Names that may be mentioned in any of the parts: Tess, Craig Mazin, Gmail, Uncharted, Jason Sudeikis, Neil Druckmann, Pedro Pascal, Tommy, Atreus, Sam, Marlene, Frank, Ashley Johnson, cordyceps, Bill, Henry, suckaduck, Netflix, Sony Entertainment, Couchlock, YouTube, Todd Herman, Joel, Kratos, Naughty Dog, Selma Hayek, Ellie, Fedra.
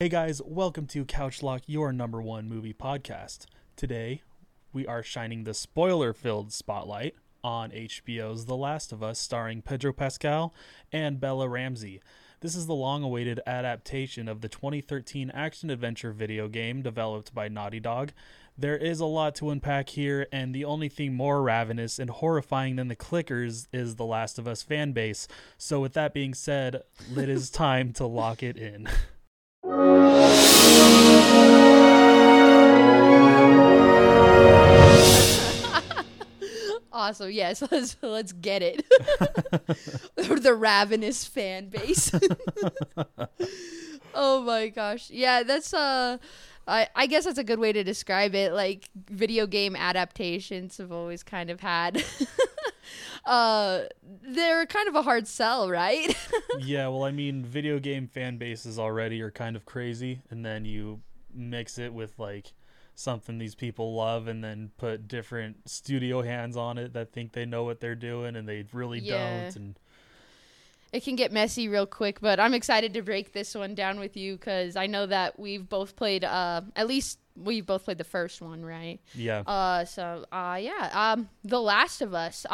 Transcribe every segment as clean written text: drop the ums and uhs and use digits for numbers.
Hey guys, welcome to Couchlock, your number one movie podcast. Today, we are shining the spoiler-filled spotlight on HBO's The Last of Us, starring Pedro Pascal and Bella Ramsey. This is the long-awaited adaptation of the 2013 action-adventure video game developed by Naughty Dog. There is a lot to unpack here, and the only thing more ravenous and horrifying than the clickers is The Last of Us fan base. So with that being said, it is time to lock it in. Awesome. Yes, let's get it. The ravenous fan base. Oh my gosh. Yeah, that's I guess that's a good way to describe it. Like, video game adaptations have always kind of had they're kind of a hard sell, right? Yeah, well, I mean, video game fan bases already are kind of crazy, and then you mix it with like something these people love and then put different studio hands on it that think they know what they're doing and they really don't, and it can get messy real quick. But I'm excited to break this one down with you because I know that we've both played, at least we've both played the first one, right? Yeah. The Last of Us.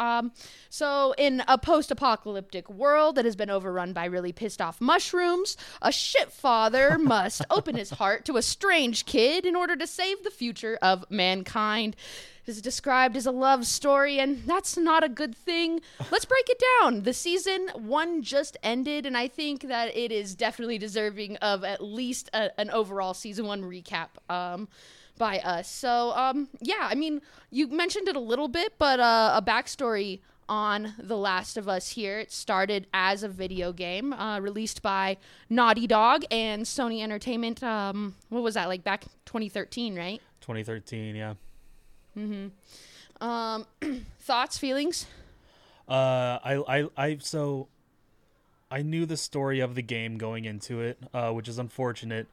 So in a post-apocalyptic world that has been overrun by really pissed-off mushrooms, a shit father must open his heart to a strange kid in order to save the future of mankind. It is described as a love story, and that's not a good thing. Let's break it down. The season one just ended, and I think that it is definitely deserving of at least an overall season one recap by us. So, I mean, you mentioned it a little bit, but a backstory on The Last of Us here. It started as a video game released by Naughty Dog and Sony Entertainment. What was that, like back 2013, right? 2013, yeah. Mm-hmm. Thoughts, feelings? I knew the story of the game going into it, which is unfortunate.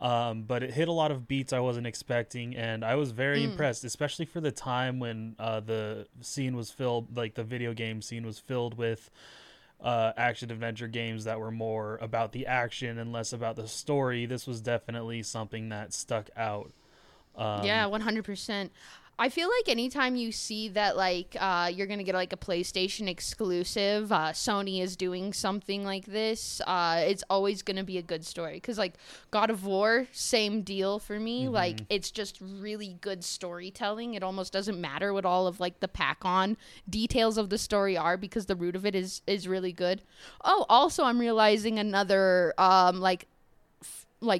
But it hit a lot of beats I wasn't expecting, and I was very impressed, especially for the time when the scene was filled, like the video game scene was filled with action adventure games that were more about the action and less about the story. This was definitely something that stuck out. 100%. I feel like anytime you see that, like, you're going to get, like, a PlayStation exclusive, Sony is doing something like this, it's always going to be a good story. Because, like, God of War, same deal for me. Mm-hmm. Like, it's just really good storytelling. It almost doesn't matter what all of, like, the pack-on details of the story are because the root of it is really good. Oh, also, I'm realizing another, like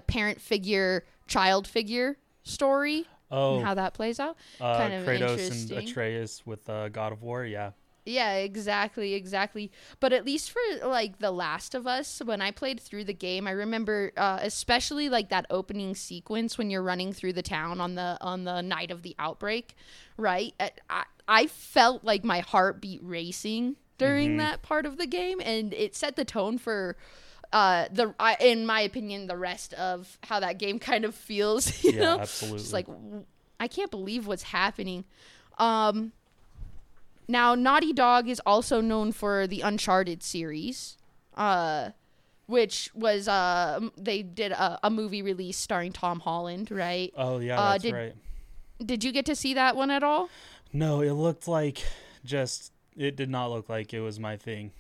parent figure, child figure story. Oh, and how that plays out. Kind of Kratos and Atreus with God of War, yeah. Yeah, exactly. But at least for, like, The Last of Us, when I played through the game, I remember especially, like, that opening sequence when you're running through the town on the night of the outbreak, right? I felt, like, my heartbeat racing during that part of the game, and it set the tone for... in my opinion, the rest of how that game kind of feels, you know? Absolutely. Just like, I can't believe what's happening. Now, Naughty Dog is also known for the Uncharted series, which was, they did a movie release starring Tom Holland, right? Oh, yeah, that's right. Did you get to see that one at all? No, it looked like it did not look like it was my thing.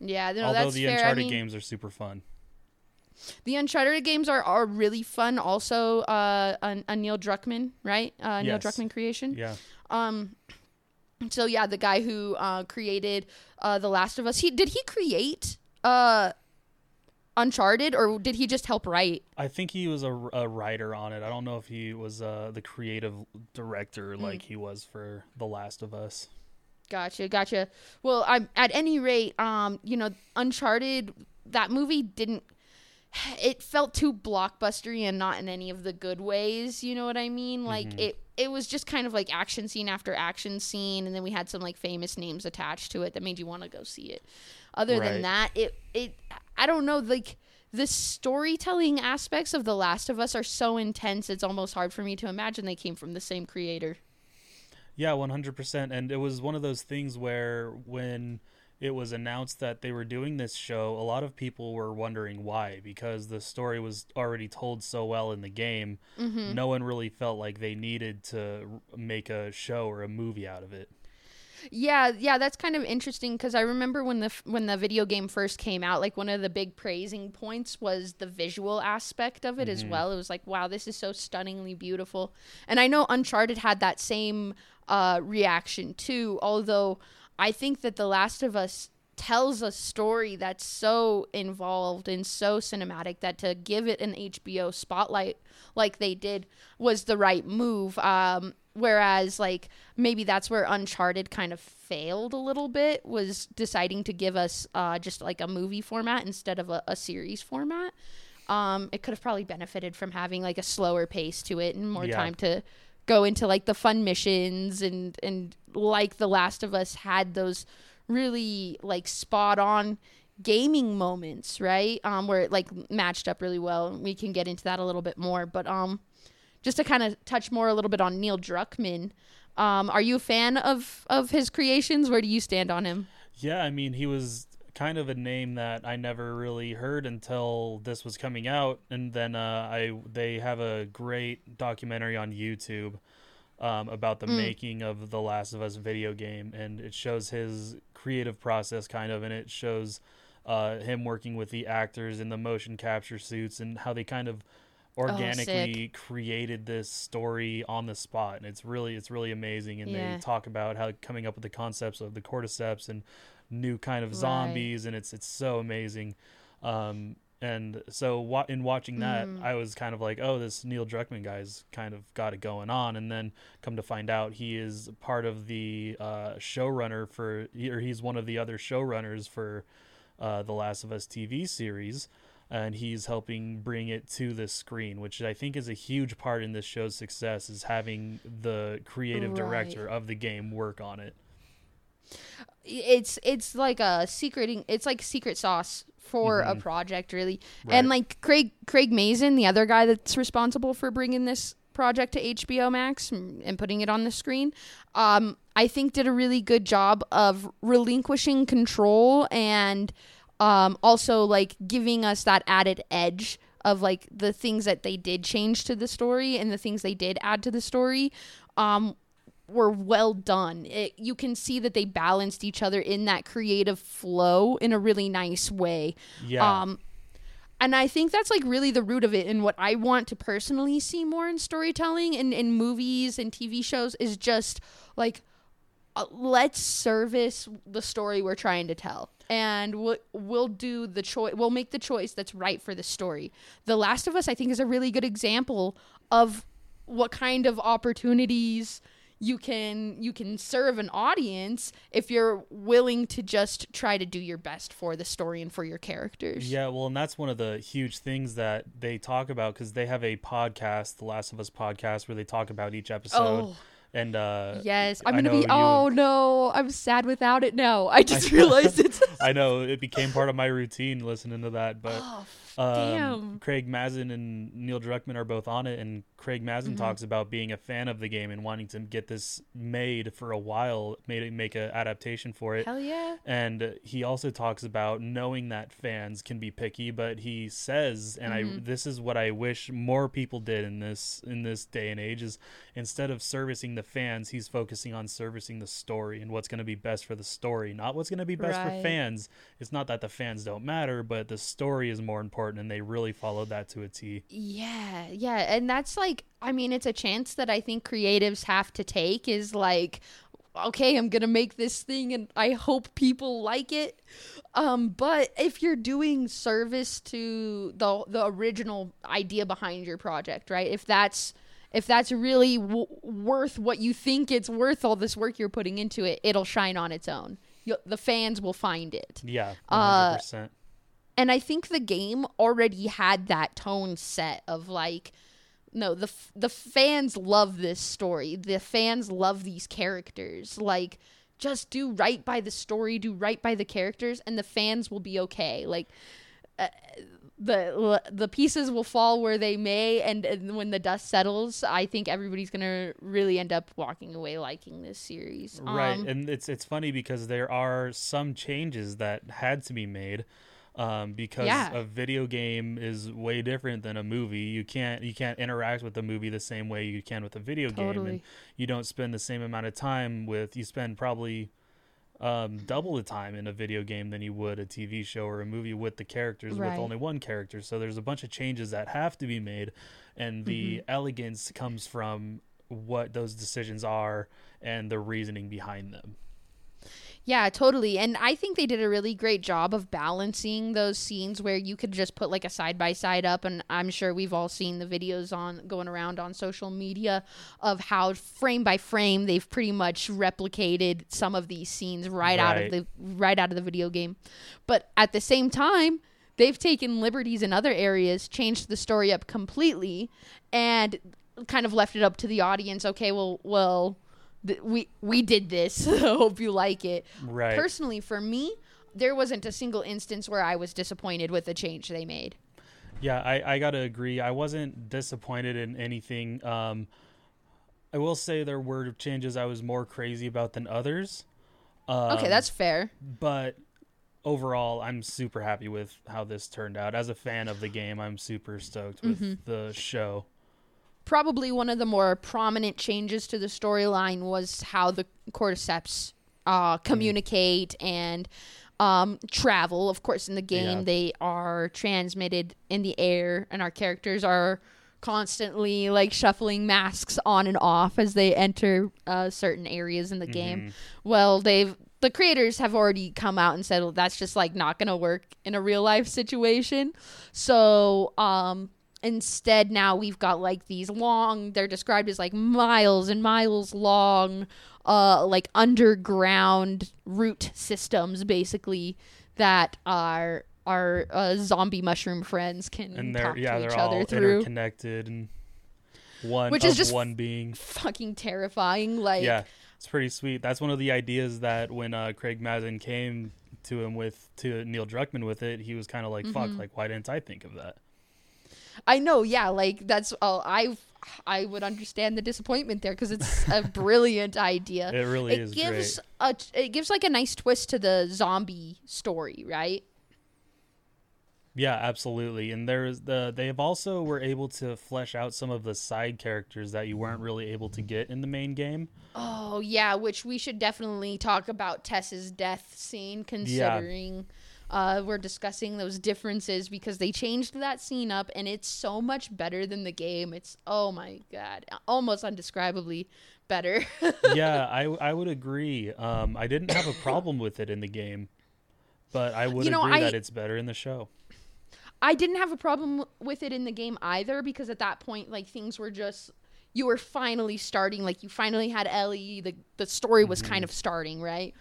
Yeah, no, although that's the fair. Uncharted games are super fun. The Uncharted games are really fun. Also, a Neil Druckmann, right? Neil Druckmann creation. Yeah. So yeah, the guy who created The Last of Us. Did he create Uncharted, or did he just help write? I think he was a writer on it. I don't know if he was the creative director like he was for The Last of Us. Gotcha. Well, at any rate, Uncharted, that movie it felt too blockbustery and not in any of the good ways, you know what I mean? Like, it was just kind of like action scene after action scene, and then we had some, like, famous names attached to it that made you want to go see it. Other than that, it I don't know, like, the storytelling aspects of The Last of Us are so intense, it's almost hard for me to imagine they came from the same creator. Yeah, 100%. And it was one of those things where when it was announced that they were doing this show, a lot of people were wondering why, because the story was already told so well in the game. Mm-hmm. No one really felt like they needed to make a show or a movie out of it. Yeah, that's kind of interesting, because I remember when the video game first came out, like, one of the big praising points was the visual aspect of it, mm-hmm. as well. It was like, wow, this is so stunningly beautiful. And I know Uncharted had that same reaction too, although I think that The Last of Us tells a story that's so involved and so cinematic that to give it an HBO spotlight like they did was the right move. Whereas, like, maybe that's where Uncharted kind of failed a little bit, was deciding to give us just like a movie format instead of a series format. It could have probably benefited from having like a slower pace to it and more time to go into like the fun missions and like The Last of Us had those really like spot on gaming moments, right? Where it like matched up really well. We can get into that a little bit more, but just to kind of touch more a little bit on Neil Druckmann, are you a fan of his creations? Where do you stand on him? Yeah, I mean, he was kind of a name that I never really heard until this was coming out. And then they have a great documentary on YouTube about the making of The Last of Us video game. And it shows his creative process kind of, and it shows him working with the actors in the motion capture suits and how they kind of organically created this story on the spot, and it's really amazing. And they talk about how coming up with the concepts of the cordyceps and new kind of zombies, and it's so amazing. And so in watching that, I was kind of like, oh, this Neil Druckmann guy's kind of got it going on. And then come to find out, he is part of the showrunner for, or he's one of the other showrunners for The Last of Us TV series. And he's helping bring it to the screen, which I think is a huge part in this show's success, is having the creative director of the game work on it. It's like a secreting. It's like secret sauce for a project, really. Right. And like Craig Mazin, the other guy that's responsible for bringing this project to HBO Max and putting it on the screen, I think did a really good job of relinquishing control and also like giving us that added edge of like the things that they did change to the story and the things they did add to the story were well done. You can see that they balanced each other in that creative flow in a really nice way. And I think that's like really the root of it, and what I want to personally see more in storytelling and in movies and TV shows is just like, let's service the story we're trying to tell, and we'll do the choice. We'll make the choice that's right for the story. The Last of Us, I think, is a really good example of what kind of opportunities you can serve an audience if you're willing to just try to do your best for the story and for your characters. Yeah, well, and that's one of the huge things that they talk about, because they have a podcast, The Last of Us podcast, where they talk about each episode. Oh. And yes, I'm gonna be. Oh no, I'm sad without it now. I just realized it. I know it became part of my routine listening to that. But damn. Craig Mazin and Neil Druckmann are both on it, and Craig Mazin talks about being a fan of the game and wanting to get this made for a while, make an adaptation for it. Hell yeah! And he also talks about knowing that fans can be picky, but he says, and this is what I wish more people did in this day and age, is instead of servicing the fans, he's focusing on servicing the story and what's going to be best for the story, not what's going to be best for fans. It's not that the fans don't matter, but the story is more important, and they really followed that to a T. Yeah, and that's like, I mean, it's a chance that I think creatives have to take, is like, okay, I'm gonna make this thing and I hope people like it, but if you're doing service to the original idea behind your project, right, if that's really worth what you think it's worth, all this work you're putting into it, it'll shine on its own. The fans will find it. Yeah, 100%. And I think the game already had that tone set of like, no, the fans love this story. The fans love these characters. Like, just do right by the story, do right by the characters, and the fans will be okay. Like, the pieces will fall where they may, and when the dust settles, I think everybody's gonna really end up walking away liking this series. Right, and it's funny because there are some changes that had to be made, because a video game is way different than a movie. You can't interact with a movie the same way you can with a video game, and you don't spend the same amount of time with. You spend probably double the time in a video game than you would a TV show or a movie with the characters, right, with only one character. So there's a bunch of changes that have to be made, and the elegance comes from what those decisions are and the reasoning behind them. Yeah, totally. And I think they did a really great job of balancing those scenes where you could just put like a side-by-side up. And I'm sure we've all seen the videos on going around on social media of how frame by frame they've pretty much replicated some of these scenes right out of the video game. But at the same time, they've taken liberties in other areas, changed the story up completely, and kind of left it up to the audience. Okay, well, we did this. I hope you like it. Right. Personally, for me, there wasn't a single instance where I was disappointed with the change they made. Yeah, I got to agree. I wasn't disappointed in anything. I will say there were changes I was more crazy about than others. Okay, that's fair. But overall, I'm super happy with how this turned out. As a fan of the game, I'm super stoked with the show. Probably one of the more prominent changes to the storyline was how the cordyceps communicate and travel. Of course, in the game, they are transmitted in the air, and our characters are constantly like shuffling masks on and off as they enter certain areas in the game. Well, the creators have already come out and said, well, that's just like not going to work in a real life situation. So, instead, now we've got like these long, they're described as like miles and miles long, like underground root systems, basically, that our zombie mushroom friends can talk to each other through. They're all interconnected and one, which is just one being fucking terrifying. Like, yeah, it's pretty sweet. That's one of the ideas that when Craig Mazin came to Neil Druckmann with it, he was kind of like, "Fuck, like why didn't I think of that?" I know, yeah, like that's all I would understand the disappointment there because it's a brilliant idea. It really is gives great. It gives like a nice twist to the zombie story, right? Yeah, absolutely. And they've also were able to flesh out some of the side characters that you weren't really able to get in the main game. Oh, yeah, which we should definitely talk about Tess's death scene considering we're discussing those differences because they changed that scene up and it's so much better than the game. It's, oh my God, almost indescribably better. Yeah, I would agree. I didn't have a problem with it in the game, but I would agree that it's better in the show. I didn't have a problem with it in the game either because at that point, like things were just, you were finally starting, like you finally had Ellie, the story was kind of starting, right?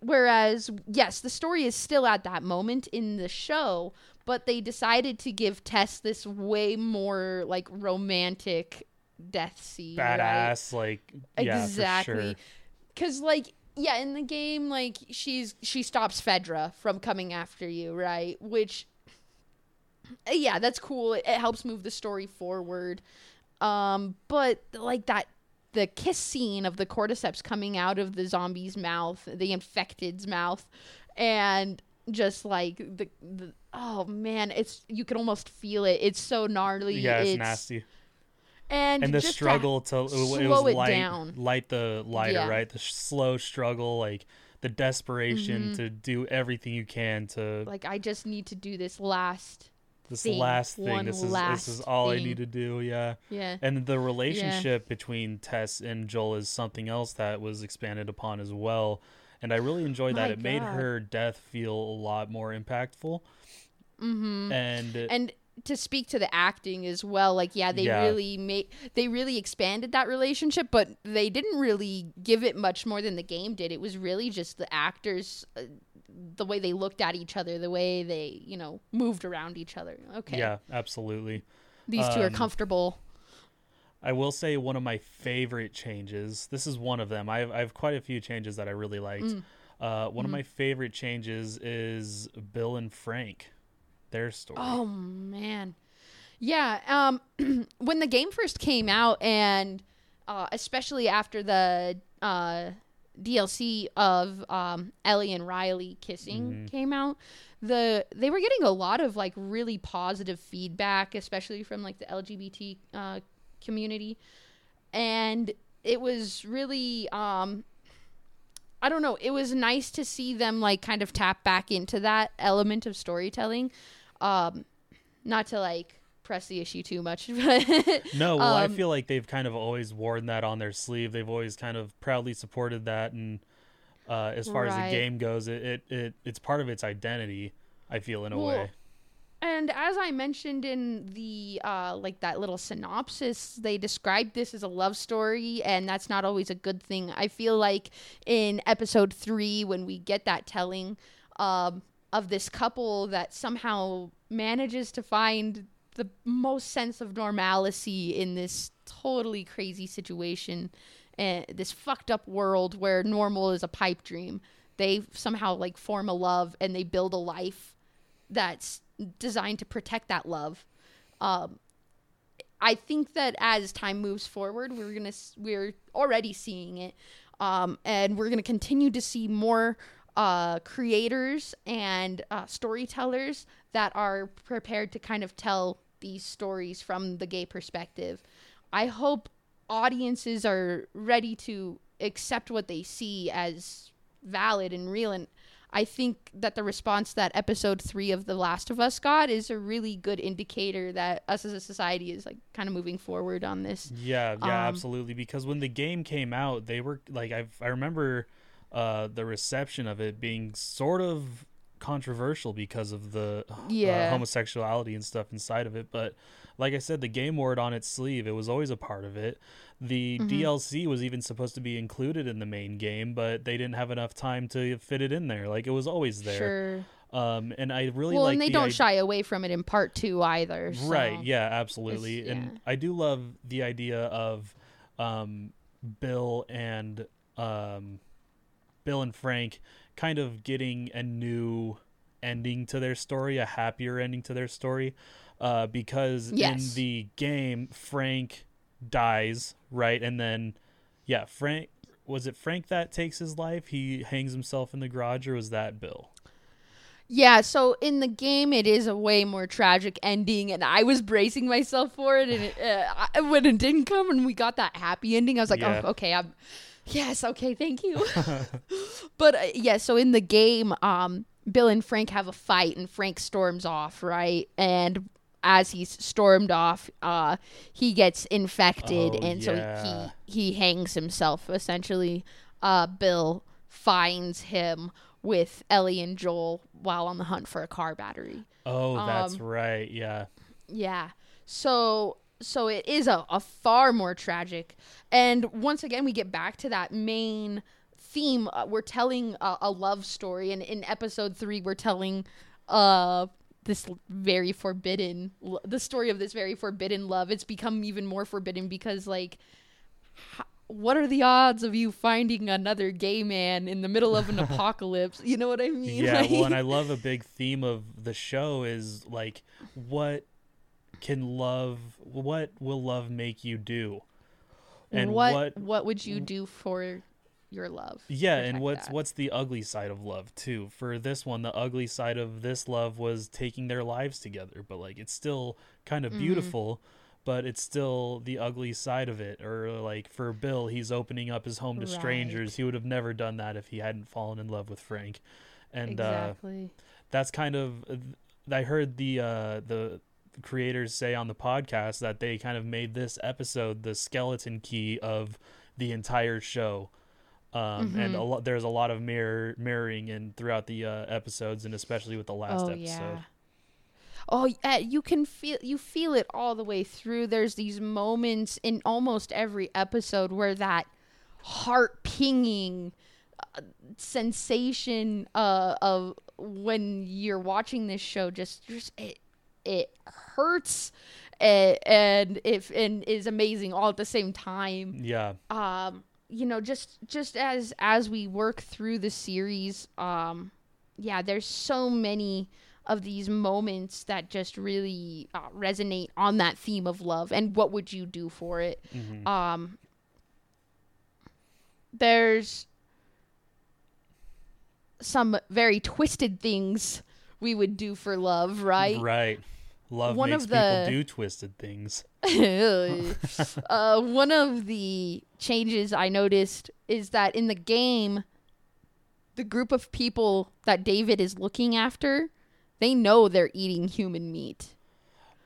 Whereas, yes, the story is still at that moment in the show, but they decided to give Tess this way more like romantic death scene. Badass, right? Like yeah, exactly. For sure. Because like yeah, in the game, like she stops Fedra from coming after you, right? Which yeah, that's cool. It helps move the story forward. But like that. The kiss scene of the cordyceps coming out of the zombie's mouth, the infected's mouth, and just like the oh man, it's you can almost feel it. It's so gnarly. Yeah, it's nasty. And the struggle to slow it was light the lighter, right? The slow struggle, like the desperation to do everything you can to like I just need to do this last. This is all I need to do, yeah. And the relationship between Tess and Joel is something else that was expanded upon as well, and I really enjoyed that. It made her death feel a lot more impactful. And to speak to the acting as well, like they really expanded that relationship, but they didn't really give it much more than the game did. It was really just the actors. The way they looked at each other, the way they, moved around each other. Okay. Yeah, absolutely. These two are comfortable. I will say one of my favorite changes. This is one of them. I have quite a few changes that I really liked. One of my favorite changes is Bill and Frank. their story. Oh, man. Yeah. When the game first came out, and especially after the DLC of Ellie and Riley kissing came out, they were getting a lot of like really positive feedback, especially from like the LGBT community. And it was really, I don't know, it was nice to see them like kind of tap back into that element of storytelling. Not to like press the issue too much, but no, well, I feel like they've kind of always worn that on their sleeve. They've always kind of proudly supported that, and as far as the game goes, it's part of its identity, I feel, in a way. And as I mentioned in the like that little synopsis, they described this as a love story, and that's not always a good thing. I feel like in episode 3, when we get that telling of this couple that somehow manages to find the most sense of normalcy in this totally crazy situation and this fucked up world where normal is a pipe dream, they somehow like form a love and they build a life that's designed to protect that love. I think that as time moves forward, we're already seeing it, and we're gonna continue to see more creators and storytellers that are prepared to kind of tell these stories from the gay perspective. I hope audiences are ready to accept what they see as valid and real, and I think that the response that episode 3 of The Last of Us got is a really good indicator that us as a society is like kind of moving forward on this. Yeah, absolutely. Because when the game came out, they were like, I remember the reception of it being sort of controversial because of the homosexuality and stuff inside of it. But like I said, the game wore it on its sleeve. It was always a part of it. The DLC was even supposed to be included in the main game, but they didn't have enough time to fit it in there. Like, it was always there. Sure. And I really like, and they don't shy away from it in part 2 either. So. Right. Yeah, absolutely. And I do love the idea of Bill and Frank kind of getting a new ending to their story, a happier ending to their story, because in the game, Frank dies, right? And then, Frank, was it Frank that takes his life? He hangs himself in the garage, or was that Bill? Yeah, so in the game, it is a way more tragic ending, and I was bracing myself for it, and when it didn't come and we got that happy ending, I was like, oh, okay, I'm... Yes. Okay. Thank you. But so in the game, Bill and Frank have a fight, and Frank storms off, right? And as he's stormed off, he gets infected, so he hangs himself. Essentially, Bill finds him with Ellie and Joel while on the hunt for a car battery. Oh, that's right. Yeah. Yeah. So it is a far more tragic. And once again, we get back to that main theme. We're telling a love story. And in episode 3, we're telling the story of this very forbidden love. It's become even more forbidden because, like, what are the odds of you finding another gay man in the middle of an apocalypse? You know what I mean? Yeah, like, well, and I love a big theme of the show is, like, what will love make you do, and what would you do for your love? And what's the ugly side of love too? For this one, the ugly side of this love was taking their lives together, but like, it's still kind of beautiful, but it's still the ugly side of it. Or like for Bill, he's opening up his home to strangers. He would have never done that if he hadn't fallen in love with Frank. And that's kind of, I heard the creators say on the podcast that they kind of made this episode the skeleton key of the entire show, and there's a lot of mirroring and throughout the episodes, and especially with the last episode. You can feel it all the way through. There's these moments in almost every episode where that heart pinging sensation of when you're watching this show just it hurts and is amazing all at the same time. Yeah. Just as we work through the series, there's so many of these moments that just really resonate on that theme of love and what would you do for it. Mm-hmm. There's some very twisted things we would do for love, right? Right. Love one makes of the, people do twisted things. One of the changes I noticed is that in the game, the group of people that David is looking after, they know they're eating human meat.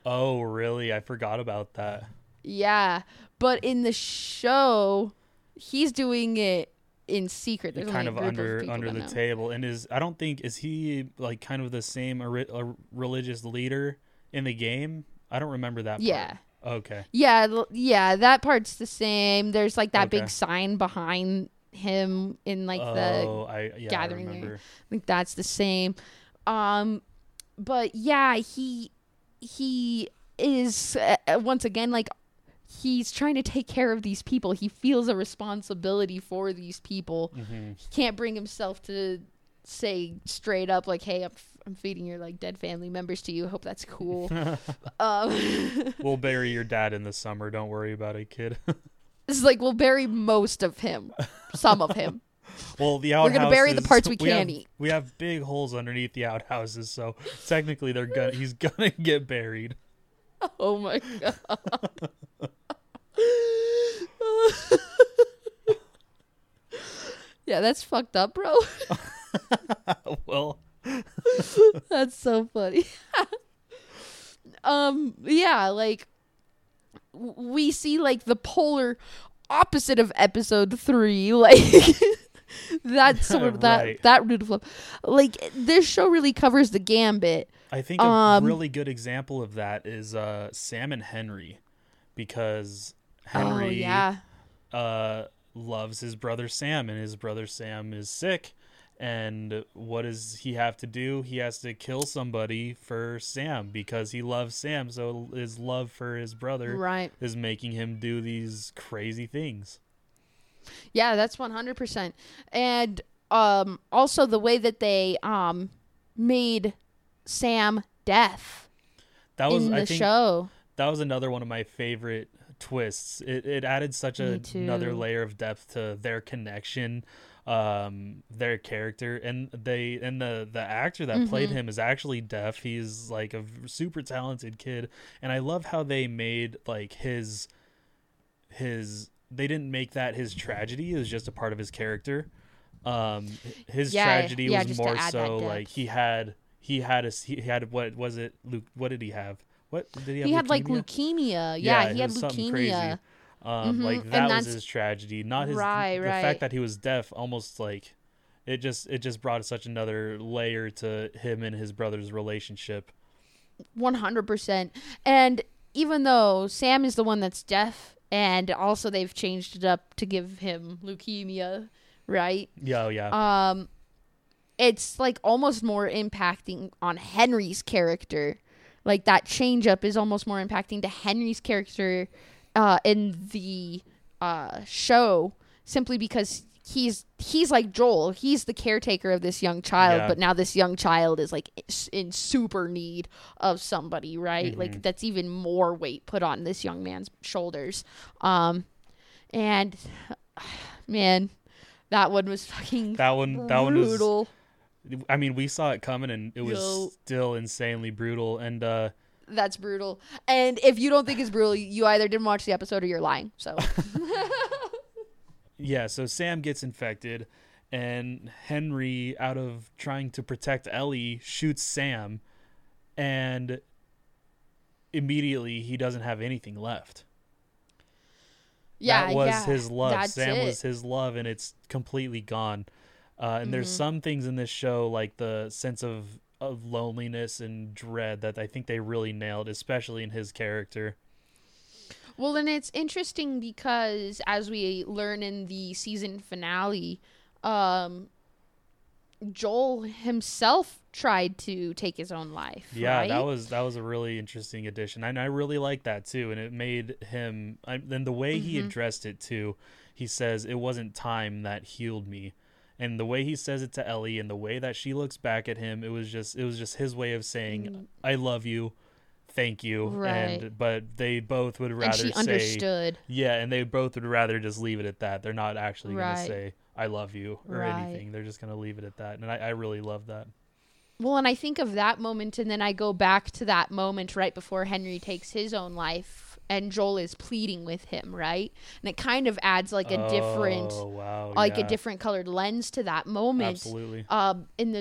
Oh, really? I forgot about that. Yeah. But in the show, he's doing it in secret. There's kind of under the table. And I don't think, is he like kind of the same religious leader in the game? I don't remember that part. Yeah. Okay. Yeah, that part's the same. There's like that big sign behind him in like the gathering. I think that's the same. But yeah, he is once again like, he's trying to take care of these people. He feels a responsibility for these people. Mm-hmm. He can't bring himself to say straight up like, hey, I'm feeding your like dead family members to you. Hope that's cool. We'll bury your dad in the summer. Don't worry about it, kid. This is like, we'll bury most of him. Some of him. Well, the outhouses. We're going to bury the parts we can't eat. We have big holes underneath the outhouses, so technically he's going to get buried. Oh my God. Yeah, that's fucked up, bro. Well, that's so funny. Yeah, like we see like the polar opposite of episode 3, like that sort of that root of love. Like this show really covers the gambit. I think a really good example of that is Sam and Henry, because Henry loves his brother Sam, and his brother Sam is sick. And what does he have to do? He has to kill somebody for Sam because he loves Sam. So his love for his brother is making him do these crazy things. Yeah, that's 100%. And also the way that they made Sam deaf in the show. That was another one of my favorite twists. It added such another layer of depth to their connection, their character, and the actor that played him is actually deaf. He's like a super talented kid, and I love how they made like his they didn't make that his tragedy. It was just a part of his character. His tragedy was more so like he had what was it? What did he have? What did he have? He had like leukemia. Yeah, he had leukemia. Crazy. Like that was his tragedy, not his. The fact that he was deaf, almost like it just brought such another layer to him and his brother's relationship. 100%. And even though Sam is the one that's deaf, and also they've changed it up to give him leukemia, right? Yeah, yeah. It's like almost more impacting on Henry's character. Like that change up is almost more impacting to Henry's character in the show, simply because he's like Joel. He's the caretaker of this young child, but now this young child is like in super need of somebody, right? Mm-hmm. Like that's even more weight put on this young man's shoulders. And man, that one was fucking brutal. That one was. I mean, we saw it coming, and it was still insanely brutal. And that's brutal. And if you don't think it's brutal, you either didn't watch the episode or you're lying. So yeah. So Sam gets infected, and Henry, out of trying to protect Ellie, shoots Sam, and immediately he doesn't have anything left. Yeah, that was his love. That's Sam was his love, and it's completely gone. And there's some things in this show, like the sense of loneliness and dread, that I think they really nailed, especially in his character. Well, and it's interesting because as we learn in the season finale, Joel himself tried to take his own life. Yeah, right? that was a really interesting addition. And I really liked that, too. And it made him... And the way he addressed it, too, he says, it wasn't time that healed me. And the way he says it to Ellie and the way that she looks back at him, it was just his way of saying, I love you. Thank you. Right. But they both would rather say, and she understood. Yeah, and they both would rather just leave it at that. They're not actually right. going to say, I love you or right. anything. They're just going to leave it at that. And I really love that. Well, and I think of that moment, and then I go back to that moment right before Henry takes his own life and Joel is pleading with him, right? And it kind of adds like a different, wow, like yeah. a different colored lens to that moment. Absolutely. In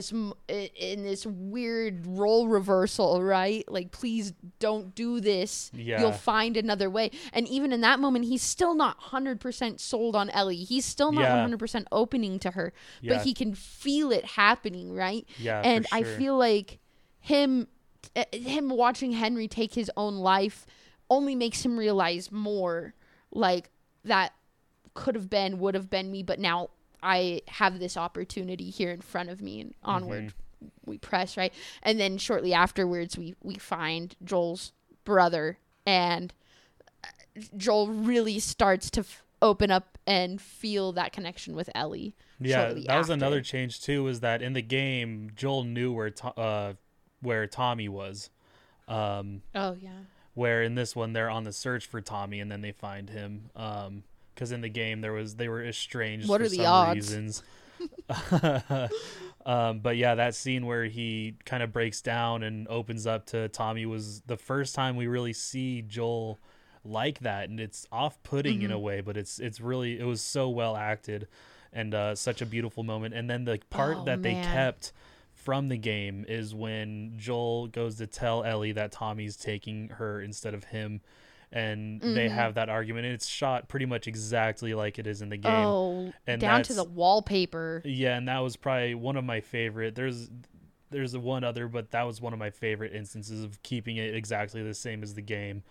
this weird role reversal, right? Like, please don't do this. Yeah. You'll find another way. And even in that moment, he's still not 100% sold on Ellie. He's still not 100% opening to her, yeah. but he can feel it happening, right? Yeah, and for sure. I feel like him watching Henry take his own life only makes him realize more, like, that could have been, would have been me, but now I have this opportunity here in front of me, and onward mm-hmm. we press, right? And then shortly afterwards, we find Joel's brother, and Joel really starts to open up and feel that connection with Ellie. Yeah, that after. Was another change, too, is that in the game, Joel knew where Tommy was. Oh, yeah. Where in this one, they're on the search for Tommy, and then they find him. Because in the game, they were estranged for some reasons. But yeah, that scene where he kind of breaks down and opens up to Tommy was the first time we really see Joel like that, and it's off-putting mm-hmm. in a way, but it was so well acted and such a beautiful moment. And then the part they kept from the game is when Joel goes to tell Ellie that Tommy's taking her instead of him, and mm-hmm. they have that argument, and it's shot pretty much exactly like it is in the game. Oh, and down to the wallpaper. Yeah, and that was probably one of my favorite. There's one other, but that was one of my favorite instances of keeping it exactly the same as the game,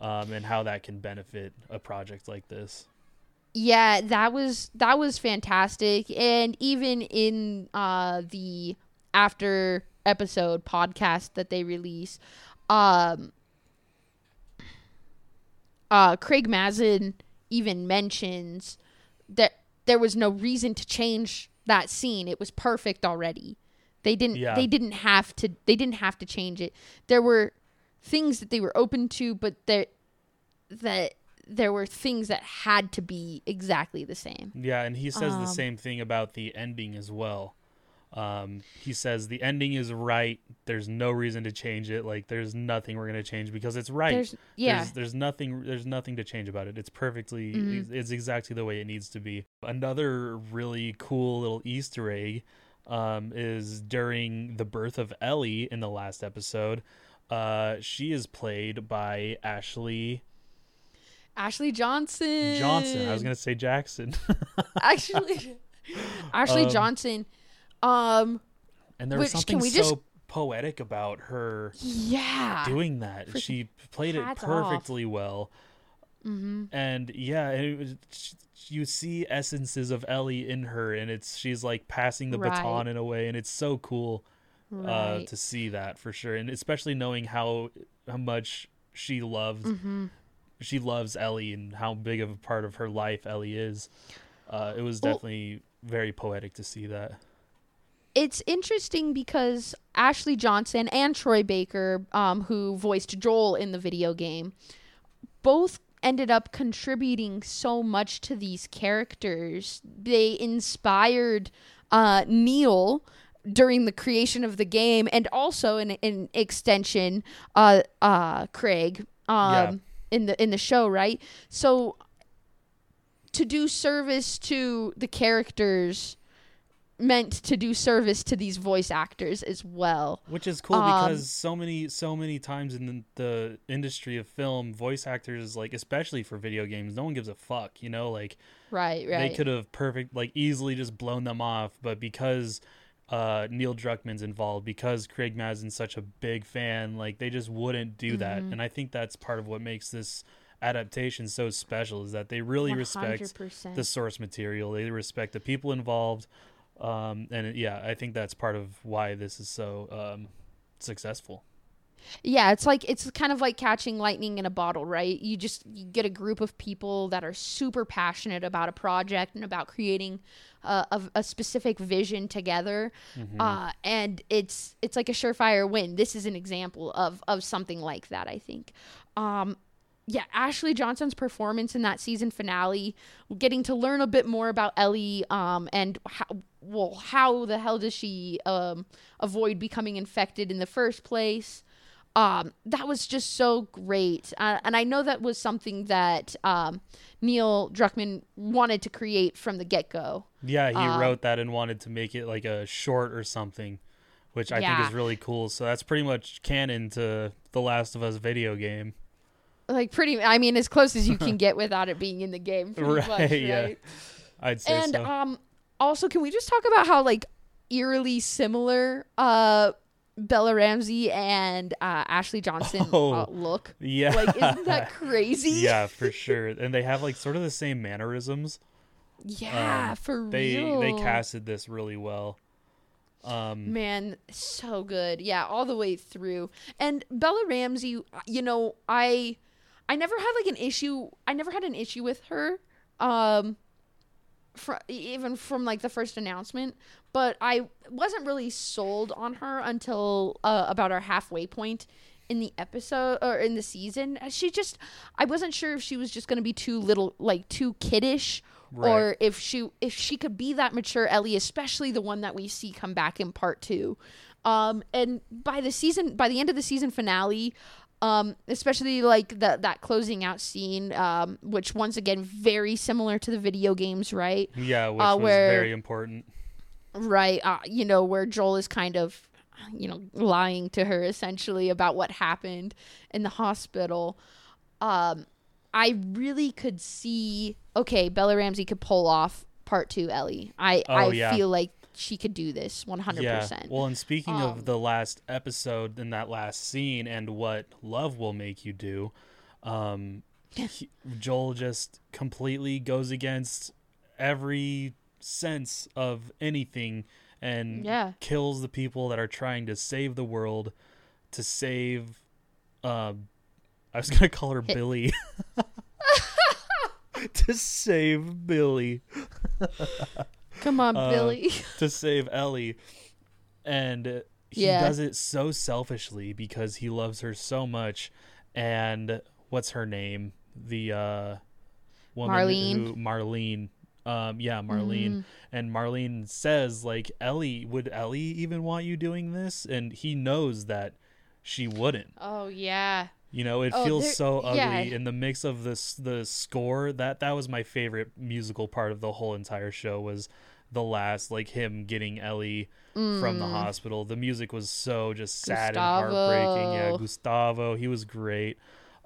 and how that can benefit a project like this. Yeah, that was fantastic. And even in the after episode podcast that they release, Craig Mazin even mentions that there was no reason to change that scene. It was perfect already. They didn't have to change it. There were things that they were open to, but there were things that had to be exactly the same. Yeah, and he says the same thing about the ending as well. He says the ending is right. There's no reason to change it. Like, there's nothing we're going to change because it's right. There's nothing to change about it. It's perfectly, mm-hmm. it's exactly the way it needs to be. Another really cool little Easter egg, is during the birth of Ellie in the last episode. She is played by Ashley Johnson. I was going to say Jackson. Ashley Johnson. And there was something so poetic about her doing that. Freaking she played it perfectly well. Mm-hmm. And yeah, you see essences of Ellie in her, and she's like passing the baton in a way, and it's so cool to see that for sure. And especially knowing how much she loves Ellie and how big of a part of her life Ellie is. It was definitely very poetic to see that. It's interesting because Ashley Johnson and Troy Baker, who voiced Joel in the video game, both ended up contributing so much to these characters. They inspired Neil during the creation of the game, and also in extension, Craig in the show, right? So to do service to the characters meant to do service to these voice actors as well, which is cool because so many times in the industry of film, voice actors, like especially for video games, no one gives a fuck, you know, like right they could have easily just blown them off, but because Neil Druckmann's involved, because Craig Mazin's such a big fan, like they just wouldn't do that. And I think that's part of what makes this adaptation so special, is that they really 100%. Respect the source material, they respect the people involved. And I think that's part of why this is so successful. Yeah, it's kind of like catching lightning in a bottle, right? You get a group of people that are super passionate about a project and about creating a specific vision together, mm-hmm. And it's like a surefire win. This is an example of something like that, I think. Yeah, Ashley Johnson's performance in that season finale, getting to learn a bit more about Ellie, and how the hell does she avoid becoming infected in the first place? That was just so great. And I know that was something that Neil Druckmann wanted to create from the get-go. Yeah, he wrote that and wanted to make it like a short or something, which I think is really cool. So that's pretty much canon to The Last of Us video game. Like as close as you can get without it being in the game. Pretty much, right? Yeah. I'd say so. And also, can we just talk about how like eerily similar Bella Ramsey and Ashley Johnson look. Yeah. Like, isn't that crazy? Yeah, for sure. And they have like sort of the same mannerisms. Yeah, for real. They casted this really well. Man, so good. Yeah, all the way through. And Bella Ramsey, you know, I never had like an issue. I never had an issue with her. Even from like the first announcement, but I wasn't really sold on her until about our halfway point in the episode or in the season. I wasn't sure if she was just going to be too little, like too kiddish, right, or if she could be that mature Ellie, especially the one that we see come back in part 2. And by the end of the season finale, especially like that closing out scene, which once again very similar to the video games, right? Yeah, which was very important, right? You know, where Joel is kind of, you know, lying to her essentially about what happened in the hospital. I really could see, okay, Bella Ramsey could pull off part 2 Ellie. I feel like she could do this 100%. Yeah. Well, and speaking of the last episode and that last scene and what love will make you do, Joel just completely goes against every sense of anything and kills the people that are trying to save the world, to save... I was going to call her Billy. To save Billy. Come on, Billy. To save Ellie. And he does it so selfishly because he loves her so much. And what's her name? The woman. Marlene. Marlene. Mm-hmm. And Marlene says, like, Ellie, would Ellie even want you doing this? And he knows that she wouldn't. Oh, yeah. You know, it feels so ugly. Yeah. In the mix of the score, that was my favorite musical part of the whole entire show, was the last, like, him getting Ellie from the hospital. The music was so just sad and heartbreaking. Yeah, Gustavo, he was great.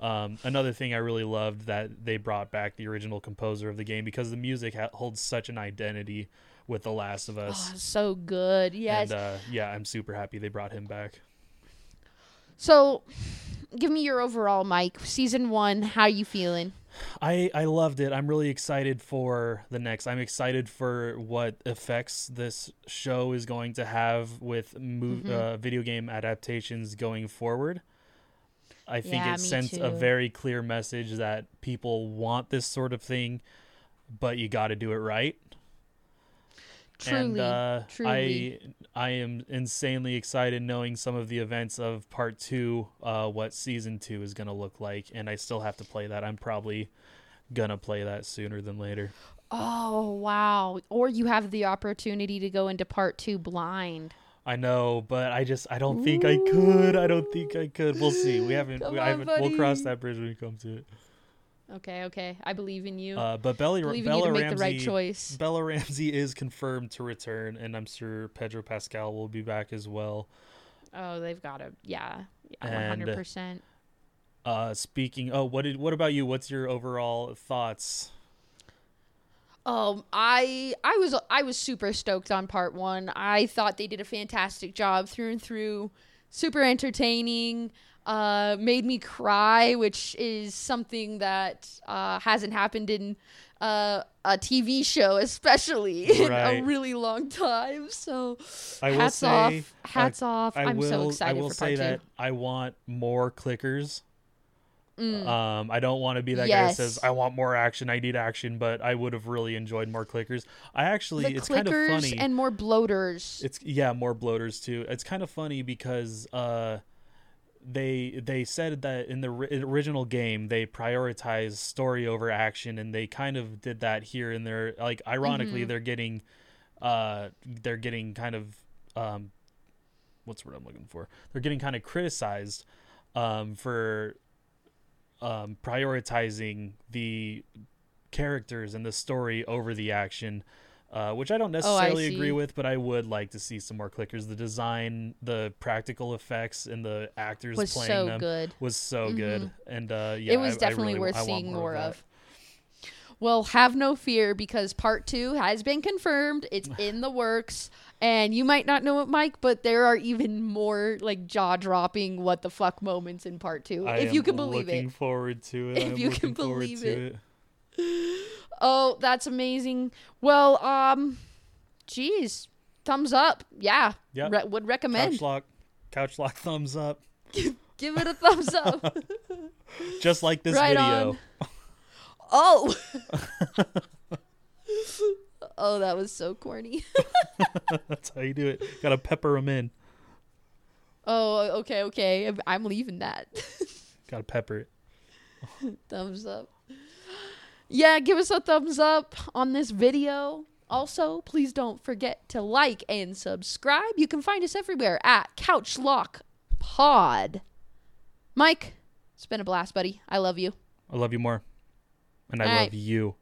Another thing I really loved that they brought back the original composer of the game, because the music holds such an identity with The Last of Us. Oh, so good. Yes. And, I'm super happy they brought him back. So... give me your overall, Mike. Season 1, how you feeling? I loved it. I'm really excited for the next. I'm excited for what effects this show is going to have with video game adaptations going forward. I think it sends a very clear message that people want this sort of thing, but you got to do it right. Truly, and I am insanely excited knowing some of the events of part 2, what season 2 is going to look like. And I still have to play that. I'm probably going to play that sooner than later. Oh, wow. Or you have the opportunity to go into part 2 blind. I know, but I don't think I could. We'll see. We'll cross that bridge when we come to it. Okay. I believe in you. But Bella Ramsey is confirmed to return, and I'm sure Pedro Pascal will be back as well. Oh, they've got to, yeah, 100%. Speaking, what about you? What's your overall thoughts? I was super stoked on part 1. I thought they did a fantastic job through and through. Super entertaining. made me cry, which is something that hasn't happened in a TV show, especially in a really long time. So hats off. I'm so excited for part two. I will say that I want more clickers. I don't want to be that guy that says, I want more action, I need action, but I would have really enjoyed more clickers. It's kind of funny. And more bloaters. More bloaters too. It's kind of funny because they said that in the original game, they prioritized story over action, and they kind of did that here, and they're like, ironically, they're getting kind of, what's the word I'm looking for? They're getting kind of criticized for prioritizing the characters and the story over the action, which I don't necessarily agree with, but I would like to see some more clickers. The design, the practical effects, and the actors was so good. And it was definitely worth seeing more of. Well, have no fear, because part two has been confirmed. It's in the works. And you might not know it, Mike, but there are even more like jaw-dropping what the fuck moments in part two. If you can believe it. I'm looking forward to it. If you can believe it. Oh, that's amazing. Well, geez, thumbs up. Yeah. Yep. Would recommend. Couchlock thumbs up. Give it a thumbs up. Just like this video. On. Oh. Oh, that was so corny. That's how you do it. Gotta pepper them in. Oh, okay. I'm leaving that. Gotta pepper it. Thumbs up. Yeah, give us a thumbs up on this video. Also, please don't forget to like and subscribe. You can find us everywhere at Couchlock Pod. Mike, it's been a blast, buddy. I love you. I love you more. And I love you.